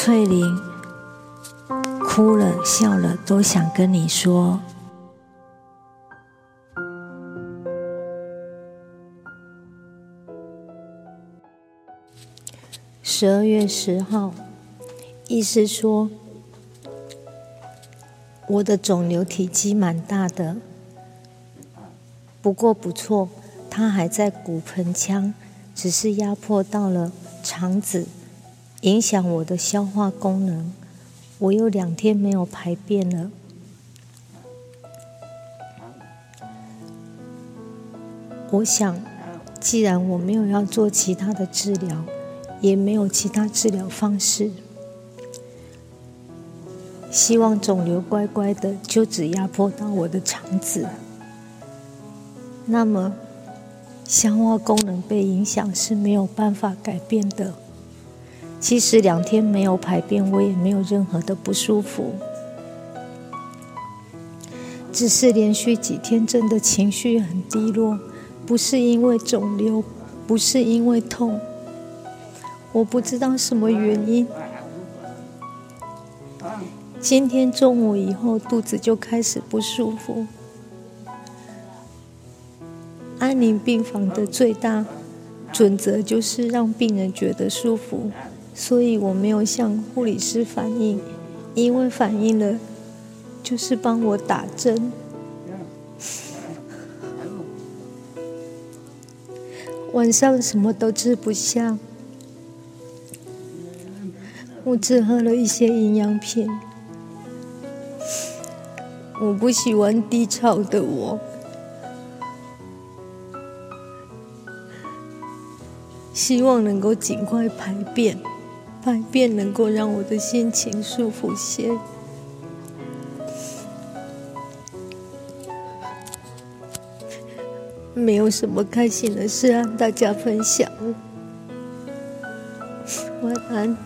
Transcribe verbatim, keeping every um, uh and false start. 翠玲哭了笑了都想跟你说，十二月十号，医师说我的肿瘤体积蛮大的，不过不错，它还在骨盆腔，只是压迫到了肠子，影响我的消化功能，我有两天没有排便了。我想，既然我没有要做其他的治疗，也没有其他治疗方式，希望肿瘤乖乖的就只压迫到我的肠子，那么消化功能被影响是没有办法改变的。其实两天没有排便，我也没有任何的不舒服，只是连续几天真的情绪很低落，不是因为肿瘤，不是因为痛，我不知道什么原因。今天中午以后肚子就开始不舒服，安宁病房的最大准则就是让病人觉得舒服，所以我没有向护理师反映，因为反映了就是帮我打针。晚上什么都吃不下，我只喝了一些营养品。我不喜欢低潮的我，希望能够尽快排便，排便能够让我的心情舒服些。没有什么开心的事和大家分享。晚安。